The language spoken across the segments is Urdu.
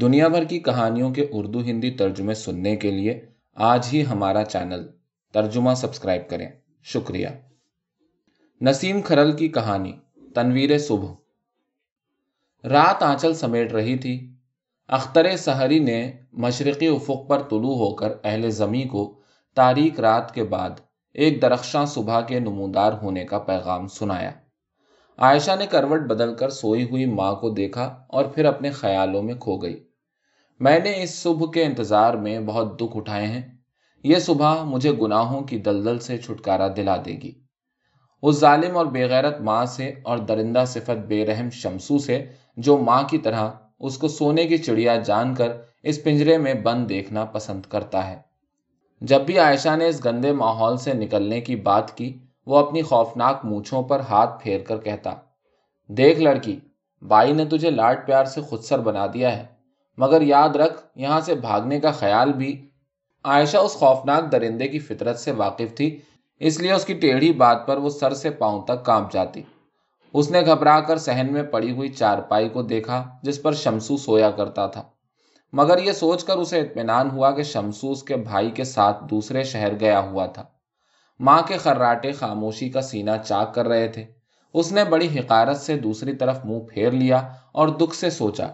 دنیا بھر کی کہانیوں کے اردو ہندی ترجمے سننے کے لیے آج ہی ہمارا چینل ترجمہ سبسکرائب کریں. شکریہ. نسیم کھرل کی کہانی تنویر صبح. رات آنچل سمیٹ رہی تھی. اختر سحری نے مشرقی افق پر طلوع ہو کر اہل زمیں کو تاریک رات کے بعد ایک درخشاں صبح کے نمودار ہونے کا پیغام سنایا. عائشہ نے کروٹ بدل کر سوئی ہوئی ماں کو دیکھا اور پھر اپنے خیالوں میں کھو گئی. میں نے اس صبح کے انتظار میں بہت دکھ اٹھائے ہیں. یہ صبح مجھے گناہوں کی دلدل سے چھٹکارا دلا دے گی. اس ظالم اور بےغیرت ماں سے اور درندہ صفت بے رحم شمسو سے جو ماں کی طرح اس کو سونے کی چڑیا جان کر اس پنجرے میں بند دیکھنا پسند کرتا ہے. جب بھی عائشہ نے اس گندے ماحول سے نکلنے کی بات کی وہ اپنی خوفناک مونچھوں پر ہاتھ پھیر کر کہتا، دیکھ لڑکی، بائی نے تجھے لاڈ پیار سے خودسر بنا دیا ہے، مگر یاد رکھ یہاں سے بھاگنے کا خیال بھی. عائشہ اس خوفناک درندے کی فطرت سے واقف تھی، اس لیے اس کی ٹیڑھی بات پر وہ سر سے پاؤں تک کانپ جاتی. اس نے گھبرا کر صحن میں پڑی ہوئی چارپائی کو دیکھا جس پر شمسو سویا کرتا تھا، مگر یہ سوچ کر اسے اطمینان ہوا کہ شمسو اس کے بھائی کے ساتھ دوسرے شہر گیا ہوا تھا. ماں کے خراٹے خاموشی کا سینہ چاک کر رہے تھے. اس نے بڑی حقارت سے دوسری طرف منہ پھیر لیا اور دکھ سے سوچا،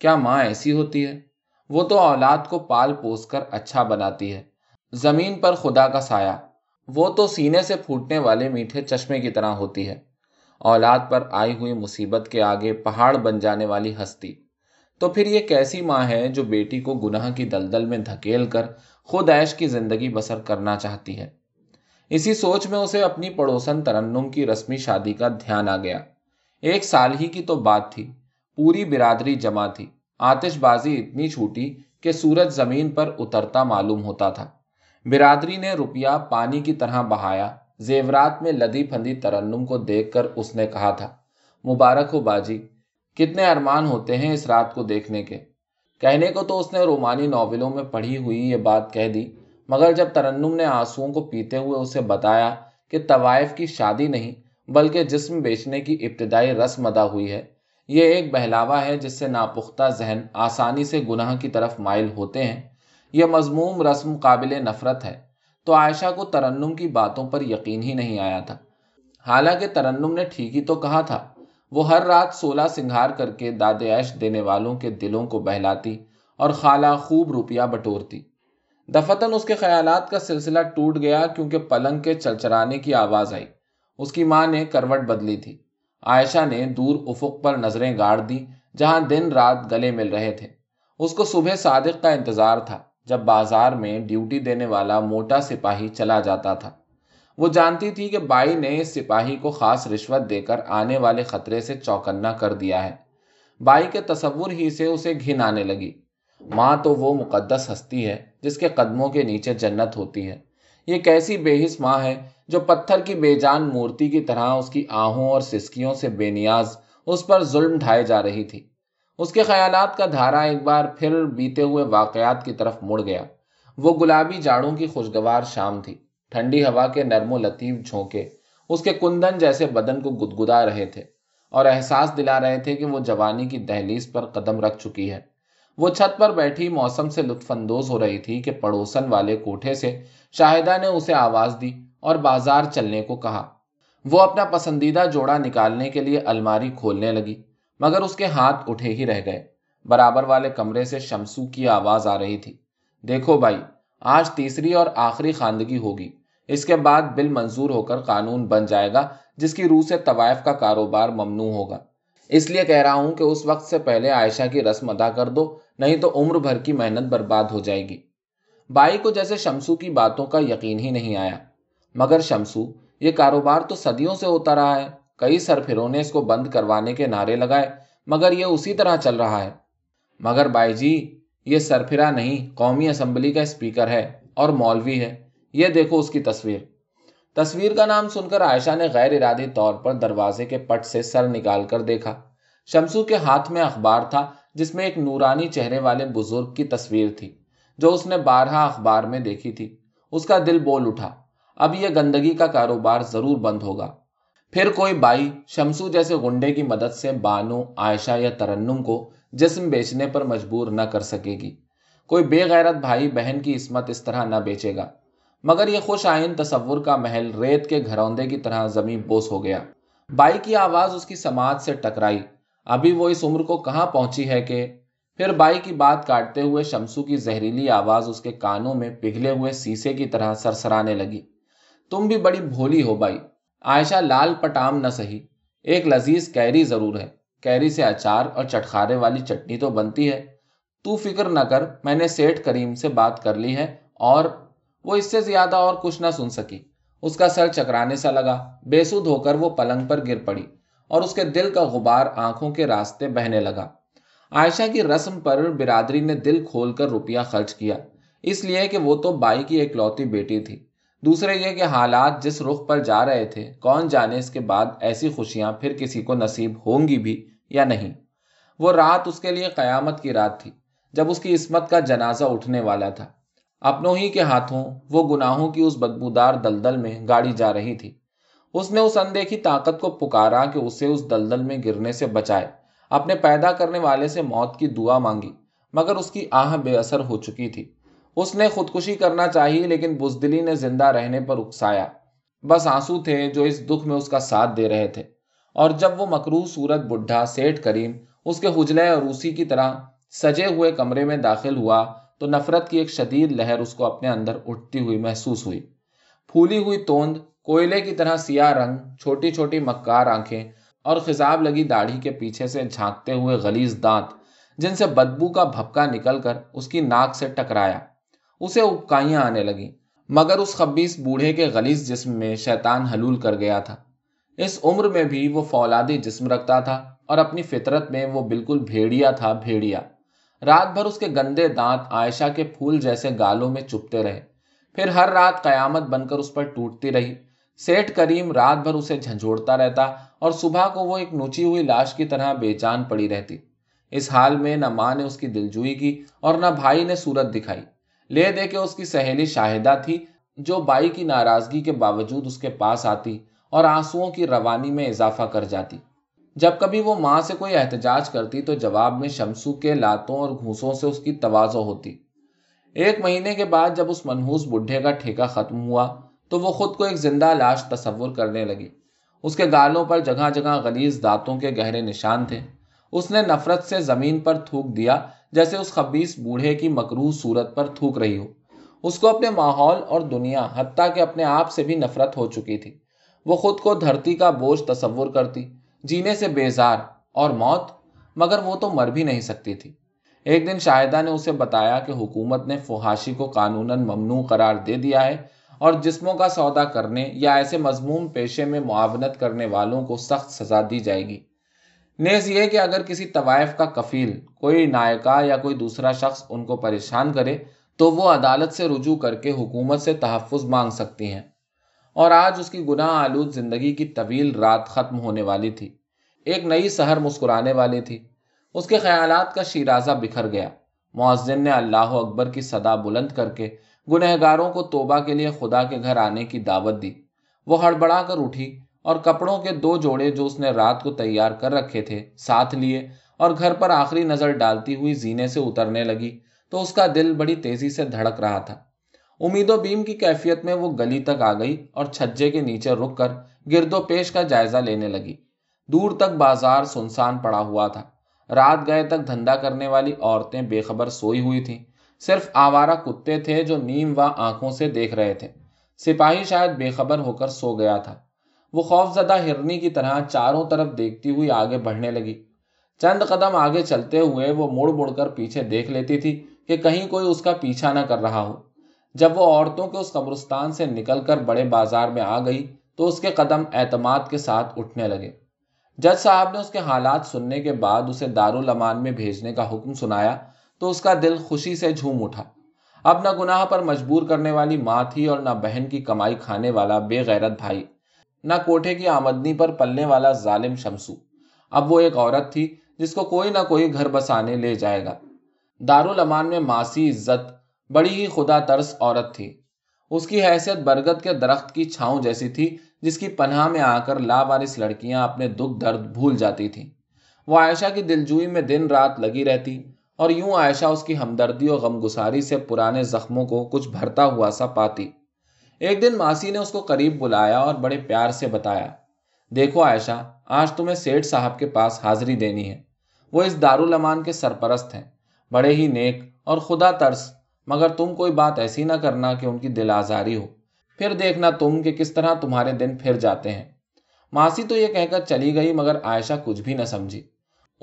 کیا ماں ایسی ہوتی ہے؟ وہ تو اولاد کو پال پوس کر اچھا بناتی ہے، زمین پر خدا کا سایہ. وہ تو سینے سے پھوٹنے والے میٹھے چشمے کی طرح ہوتی ہے، اولاد پر آئی ہوئی مصیبت کے آگے پہاڑ بن جانے والی ہستی. تو پھر یہ کیسی ماں ہے جو بیٹی کو گناہ کی دلدل میں دھکیل کر خود عیش کی زندگی بسر کرنا چاہتی ہے؟ اسی سوچ میں اسے اپنی پڑوسن ترنم کی رسمی شادی کا دھیان آ گیا. 1 سال ہی کی تو بات تھی، پوری برادری جمع تھی. آتش بازی اتنی چھوٹی کہ سورج زمین پر اترتا معلوم ہوتا تھا. برادری نے روپیہ پانی کی طرح بہایا. زیورات میں لدی پھندی ترنم کو دیکھ کر اس نے کہا تھا، مبارک ہو باجی، کتنے ارمان ہوتے ہیں اس رات کو دیکھنے کے. کہنے کو تو اس نے رومانی ناولوں میں پڑھی ہوئی یہ بات کہہ دی، مگر جب ترنم نے آنسوؤں کو پیتے ہوئے اسے بتایا کہ طوائف کی شادی نہیں بلکہ جسم بیچنے کی ابتدائی رسم ادا ہوئی ہے، یہ ایک بہلاوا ہے جس سے ناپختہ ذہن آسانی سے گناہ کی طرف مائل ہوتے ہیں، یہ مذموم رسم قابل نفرت ہے، تو عائشہ کو ترنم کی باتوں پر یقین ہی نہیں آیا تھا. حالانکہ ترنم نے ٹھیک ہی تو کہا تھا، وہ ہر رات 16 سنگھار کر کے داد عیش دینے والوں کے دلوں کو بہلاتی اور خالہ خوب روپیہ بٹورتی. دفتن اس کے خیالات کا سلسلہ ٹوٹ گیا کیونکہ پلنگ کے چرچرانے کی آواز آئی. اس کی ماں نے کروٹ بدلی تھی. عائشہ نے دور افق پر نظریں گاڑ دی جہاں دن رات گلے مل رہے تھے. اس کو صبح صادق کا انتظار تھا جب بازار میں ڈیوٹی دینے والا موٹا سپاہی چلا جاتا تھا. وہ جانتی تھی کہ بائی نے اس سپاہی کو خاص رشوت دے کر آنے والے خطرے سے چوکنا کر دیا ہے. بائی کے تصور ہی سے اسے گھن آنے لگی. ماں تو وہ مقدس ہستی ہے جس کے قدموں کے نیچے جنت ہوتی ہے. یہ کیسی بے حس ماں ہے جو پتھر کی بے جان مورتی کی طرح اس کی آہوں اور سسکیوں سے بے نیاز اس پر ظلم ڈھائے جا رہی تھی. اس کے خیالات کا دھارا ایک بار پھر بیتے ہوئے واقعات کی طرف مڑ گیا. وہ گلابی جاڑوں کی خوشگوار شام تھی. ٹھنڈی ہوا کے نرم و لطیف جھونکے اس کے کندن جیسے بدن کو گدگدا رہے تھے اور احساس دلا رہے تھے کہ وہ جوانی کی دہلیز پر قدم رکھ چکی ہے. وہ چھت پر بیٹھی موسم سے لطف اندوز ہو رہی تھی کہ پڑوسن والے کوٹھے سے شاہدہ نے اسے آواز دی اور بازار چلنے کو کہا. وہ اپنا پسندیدہ جوڑا نکالنے کے لیے الماری کھولنے لگی مگر اس کے ہاتھ اٹھے ہی رہ گئے. برابر والے کمرے سے شمسو کی آواز آ رہی تھی، دیکھو بھائی، آج 3ری اور آخری خواندگی ہوگی، اس کے بعد بل منظور ہو کر قانون بن جائے گا جس کی روح سے طوائف کا کاروبار ممنوع ہوگا. اس لیے کہہ رہا ہوں کہ اس وقت سے پہلے عائشہ کی رسم ادا کر دو، نہیں تو عمر بھر کی محنت برباد ہو جائے گی. بائی کو جیسے شمسو کی باتوں کا یقین ہی نہیں آیا. مگر شمسو، یہ کاروبار تو صدیوں سے ہوتا رہا ہے. کئی سرفروں نے اس کو بند کروانے کے نعرے لگائے مگر یہ اسی طرح چل رہا ہے. مگر بائی جی، یہ سرفرہ نہیں، قومی اسمبلی کا اسپیکر ہے اور مولوی ہے. یہ دیکھو اس کی تصویر کا نام سن کر عائشہ نے غیر ارادی طور پر دروازے کے پٹ سے سر نکال کر دیکھا. شمسو کے ہاتھ میں اخبار تھا جس میں ایک نورانی چہرے والے بزرگ کی تصویر تھی جو اس نے بارہا اخبار میں دیکھی تھی. اس کا دل بول اٹھا، اب یہ گندگی کا کاروبار ضرور بند ہوگا. پھر کوئی بائی شمسو جیسے گنڈے کی مدد سے بانو، عائشہ یا ترنم کو جسم بیچنے پر مجبور نہ کر سکے گی. کوئی بے غیرت بھائی بہن کی عصمت اس طرح نہ بیچے گا. مگر یہ خوش آئین تصور کا محل ریت کے گھروندے کی طرح زمین بوس ہو گیا. بائی کی آواز اس کی سماعت سے ٹکرائی. ابھی وہ اس عمر کو کہاں پہنچی ہے کہ پھر بائی کی بات کاٹتے ہوئے شمسو کی زہریلی آواز اس کے کانوں میں پگھلے ہوئے سیسے کی طرح سرسرانے لگی. تم بھی بڑی بھولی ہو بائی. عائشہ لال پٹام نہ سہی, ایک لذیذ کیری ضرور ہے. کیری سے اچار اور چٹخارے والی چٹنی تو بنتی ہے. تو فکر نہ کر, میں نے سیٹھ کریم سے بات کر لی ہے. اور وہ اس سے زیادہ اور کچھ نہ سن سکی. اس کا سر چکرانے سا لگا. بے سود ہو کر وہ پلنگ پر گر پڑی اور اس کے دل کا غبار آنکھوں کے راستے بہنے لگا. عائشہ کی رسم پر برادری نے دل کھول کر روپیہ خرچ کیا, اس لیے کہ وہ تو بائی کی اکلوتی بیٹی تھی. دوسرے یہ کہ حالات جس رخ پر جا رہے تھے, کون جانے اس کے بعد ایسی خوشیاں پھر کسی کو نصیب ہوں گی بھی یا نہیں. وہ رات اس کے لیے قیامت کی رات تھی جب اس کی عصمت کا جنازہ اٹھنے والا تھا. اپنوں ہی کے ہاتھوں وہ گناہوں کی اس بدبودار دلدل میں گاڑی جا رہی تھی. اس نے اس اندیکھی طاقت کو پکارا کہ اسے اس دلدل میں گرنے سے بچائے. اپنے پیدا کرنے والے سے موت کی دعا مانگی, مگر اس کی آہ بے اثر ہو چکی تھی. اس نے خودکشی کرنا چاہی, لیکن بزدلی نے زندہ رہنے پر اکسایا. بس آنسو تھے جو اس دکھ میں اس کا ساتھ دے رہے تھے. اور جب وہ مکروہ صورت بڈھا سیٹھ کریم اس کے حجلے عروسی کی طرح سجے ہوئے کمرے میں داخل ہوا تو نفرت کی ایک شدید لہر اس کو اپنے اندر اٹھتی ہوئی محسوس ہوئی. پھولی ہوئی توند, کوئلے کی طرح سیاہ رنگ, چھوٹی چھوٹی مکار آنکھیں اور خضاب لگی داڑھی کے پیچھے سے جھانکتے ہوئے غلیظ دانت, جن سے بدبو کا بھپکا نکل کر اس کی ناک سے ٹکرایا. اسے اپکائیاں آنے لگیں, مگر اس خبیث بوڑھے کے غلیظ جسم میں شیطان حلول کر گیا تھا. اس عمر میں بھی وہ فولادی جسم رکھتا تھا اور اپنی فطرت میں وہ بالکل بھیڑیا تھا, بھیڑیا. رات بھر اس کے گندے دانت عائشہ کے پھول جیسے گالوں میں چپتے رہے, پھر ہر رات قیامت بن کر اس پر ٹوٹتی رہی. سیٹھ کریم رات بھر اسے جھنجھوڑتا رہتا اور صبح کو وہ ایک نوچی ہوئی لاش کی طرح بے جان پڑی رہتی. اس حال میں نہ ماں نے اس کی دلجوئی کی اور نہ بھائی نے صورت دکھائی. لے دے کے اس کی سہیلی شاہدہ تھی, جو بائی کی ناراضگی کے باوجود اس کے پاس آتی اور آنسوؤں کی روانی میں اضافہ کر جاتی. جب کبھی وہ ماں سے کوئی احتجاج کرتی تو جواب میں شمسو کے لاتوں اور گھونسوں سے اس کی تواضع ہوتی. ایک مہینے کے بعد جب اس منحوس بڈھے کا ٹھیکہ ختم ہوا تو وہ خود کو ایک زندہ لاش تصور کرنے لگی. اس کے گالوں پر جگہ جگہ غلیظ دانتوں کے گہرے نشان تھے. اس نے نفرت سے زمین پر تھوک دیا, جیسے اس خبیث بوڑھے کی مکروہ صورت پر تھوک رہی ہو. اس کو اپنے ماحول اور دنیا, حتیٰ کہ اپنے آپ سے بھی نفرت ہو چکی تھی. وہ خود کو دھرتی کا بوجھ تصور کرتی, جینے سے بیزار, اور موت, مگر وہ تو مر بھی نہیں سکتی تھی. ایک دن شاہدہ نے اسے بتایا کہ حکومت نے فحاشی کو قانوناً ممنوع قرار دے دیا ہے اور جسموں کا سودا کرنے یا ایسے مذموم پیشے میں معاونت کرنے والوں کو سخت سزا دی جائے گی. نیز یہ کہ اگر کسی طوائف کا کفیل, کوئی نائکہ یا کوئی دوسرا شخص ان کو پریشان کرے تو وہ عدالت سے رجوع کر کے حکومت سے تحفظ مانگ سکتی ہیں. اور آج اس کی گناہ آلود زندگی کی طویل رات ختم ہونے والی تھی. ایک نئی سحر مسکرانے والی تھی. اس کے خیالات کا شیرازہ بکھر گیا. مؤذن نے اللہ اکبر کی صدا بلند کر کے گنہگاروں کو توبہ کے لیے خدا کے گھر آنے کی دعوت دی. وہ ہڑبڑا کر اٹھی اور کپڑوں کے 2 جوڑے جو اس نے رات کو تیار کر رکھے تھے ساتھ لیے اور گھر پر آخری نظر ڈالتی ہوئی زینے سے اترنے لگی تو اس کا دل بڑی تیزی سے دھڑک رہا تھا. امید و بیم کی کیفیت میں وہ گلی تک آ گئی اور چھجے کے نیچے رک کر گرد و پیش کا جائزہ لینے لگی. دور تک بازار سنسان پڑا ہوا تھا. رات گئے تک دھندا کرنے والی عورتیں بے خبر سوئی ہوئی تھیں. صرف آوارہ کتے تھے جو نیم وا آنکھوں سے دیکھ رہے تھے. سپاہی شاید بے خبر ہو کر سو گیا تھا. وہ خوف زدہ ہرنی کی طرح چاروں طرف دیکھتی ہوئی آگے بڑھنے لگی. چند قدم آگے چلتے ہوئے وہ مڑ مڑ کر پیچھے دیکھ لیتی تھی کہ کہیں کوئی اس کا پیچھا نہ کر رہا ہو. جب وہ عورتوں کے اس قبرستان سے نکل کر بڑے بازار میں آ گئی تو اس کے قدم اعتماد کے ساتھ اٹھنے لگے. جج صاحب نے اس کے حالات سننے کے بعد اسے دارالامان میں بھیجنے کا حکم سنایا تو اس کا دل خوشی سے جھوم اٹھا. اب نہ گناہ پر مجبور کرنے والی ماں تھی اور نہ بہن کی کمائی کھانے والا بے غیرت بھائی, نہ کوٹھے کی آمدنی پر پلنے والا ظالم شمسو. اب وہ ایک عورت تھی جس کو کوئی نہ کوئی گھر بسانے لے جائے گا. دارالامان میں ماسی عزت بڑی ہی خدا ترس عورت تھی. اس کی حیثیت برگد کے درخت کی چھاؤں جیسی تھی, جس کی پناہ میں آ کر لاوارث لڑکیاں اپنے دکھ درد بھول جاتی تھیں. وہ عائشہ کی دلجوئی میں دن رات لگی رہتی اور یوں عائشہ اس کی ہمدردی اور غمگساری سے پرانے زخموں کو کچھ بھرتا ہوا سا پاتی۔ ایک دن ماسی نے اس کو قریب بلایا اور بڑے پیار سے بتایا، دیکھو عائشہ، آج تمہیں سیٹھ صاحب کے پاس حاضری دینی ہے۔ وہ اس دارالامان کے سرپرست ہیں، بڑے ہی نیک اور خدا ترس، مگر تم کوئی بات ایسی نہ کرنا کہ ان کی دل آزاری ہو، پھر دیکھنا تم کہ کس طرح تمہارے دن پھر جاتے ہیں۔ ماسی تو یہ کہہ کر چلی گئی مگر عائشہ کچھ بھی نہ سمجھی۔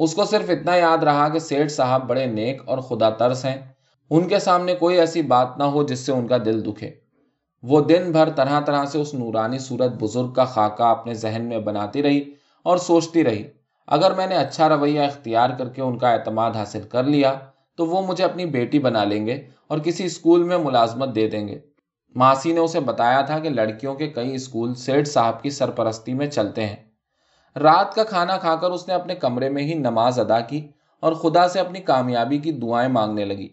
اس کو صرف اتنا یاد رہا کہ سیٹھ صاحب بڑے نیک اور خدا ترس ہیں، ان کے سامنے کوئی ایسی بات نہ ہو جس سے ان کا دل دکھے۔ وہ دن بھر طرح طرح سے اس نورانی صورت بزرگ کا خاکہ اپنے ذہن میں بناتی رہی اور سوچتی رہی، اگر میں نے اچھا رویہ اختیار کر کے ان کا اعتماد حاصل کر لیا تو وہ مجھے اپنی بیٹی بنا لیں گے اور کسی اسکول میں ملازمت دے دیں گے۔ ماسی نے اسے بتایا تھا کہ لڑکیوں کے کئی اسکول سیٹھ صاحب کی سرپرستی میں چلتے ہیں۔ رات کا کھانا کھا کر اس نے اپنے کمرے میں ہی نماز ادا کی اور خدا سے اپنی کامیابی کی دعائیں مانگنے لگی۔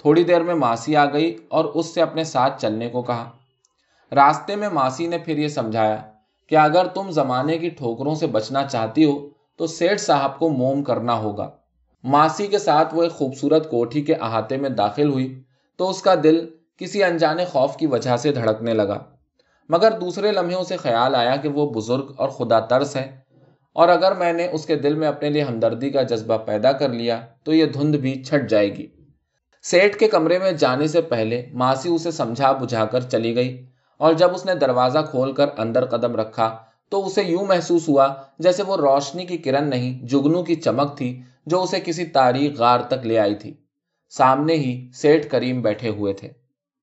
تھوڑی دیر میں ماسی آ گئی اور اس سے اپنے ساتھ چلنے کو کہا۔ راستے میں ماسی نے پھر یہ سمجھایا کہ اگر تم زمانے کی ٹھوکروں سے بچنا چاہتی ہو تو سیٹھ صاحب کو موم کرنا ہوگا۔ ماسی کے ساتھ وہ ایک خوبصورت کوٹھی کے احاطے میں داخل ہوئی تو اس کا دل کسی انجانے خوف کی وجہ سے دھڑکنے لگا، مگر دوسرے لمحے اسے خیال آیا کہ وہ بزرگ اور خدا ترس ہے، اور اگر میں نے اس کے دل میں اپنے لیے ہمدردی کا جذبہ پیدا کر لیا تو یہ دھند بھی چھٹ جائے گی۔ سیٹھ کے کمرے میں جانے سے پہلے ماسی اسے سمجھا بجھا کر چلی گئی، اور جب اس نے دروازہ کھول کر اندر قدم رکھا تو اسے یوں محسوس ہوا جیسے وہ روشنی کی کرن نہیں، جگنو کی چمک تھی جو اسے کسی تاریک غار تک لے آئی تھی۔ سامنے ہی سیٹھ کریم بیٹھے ہوئے تھے۔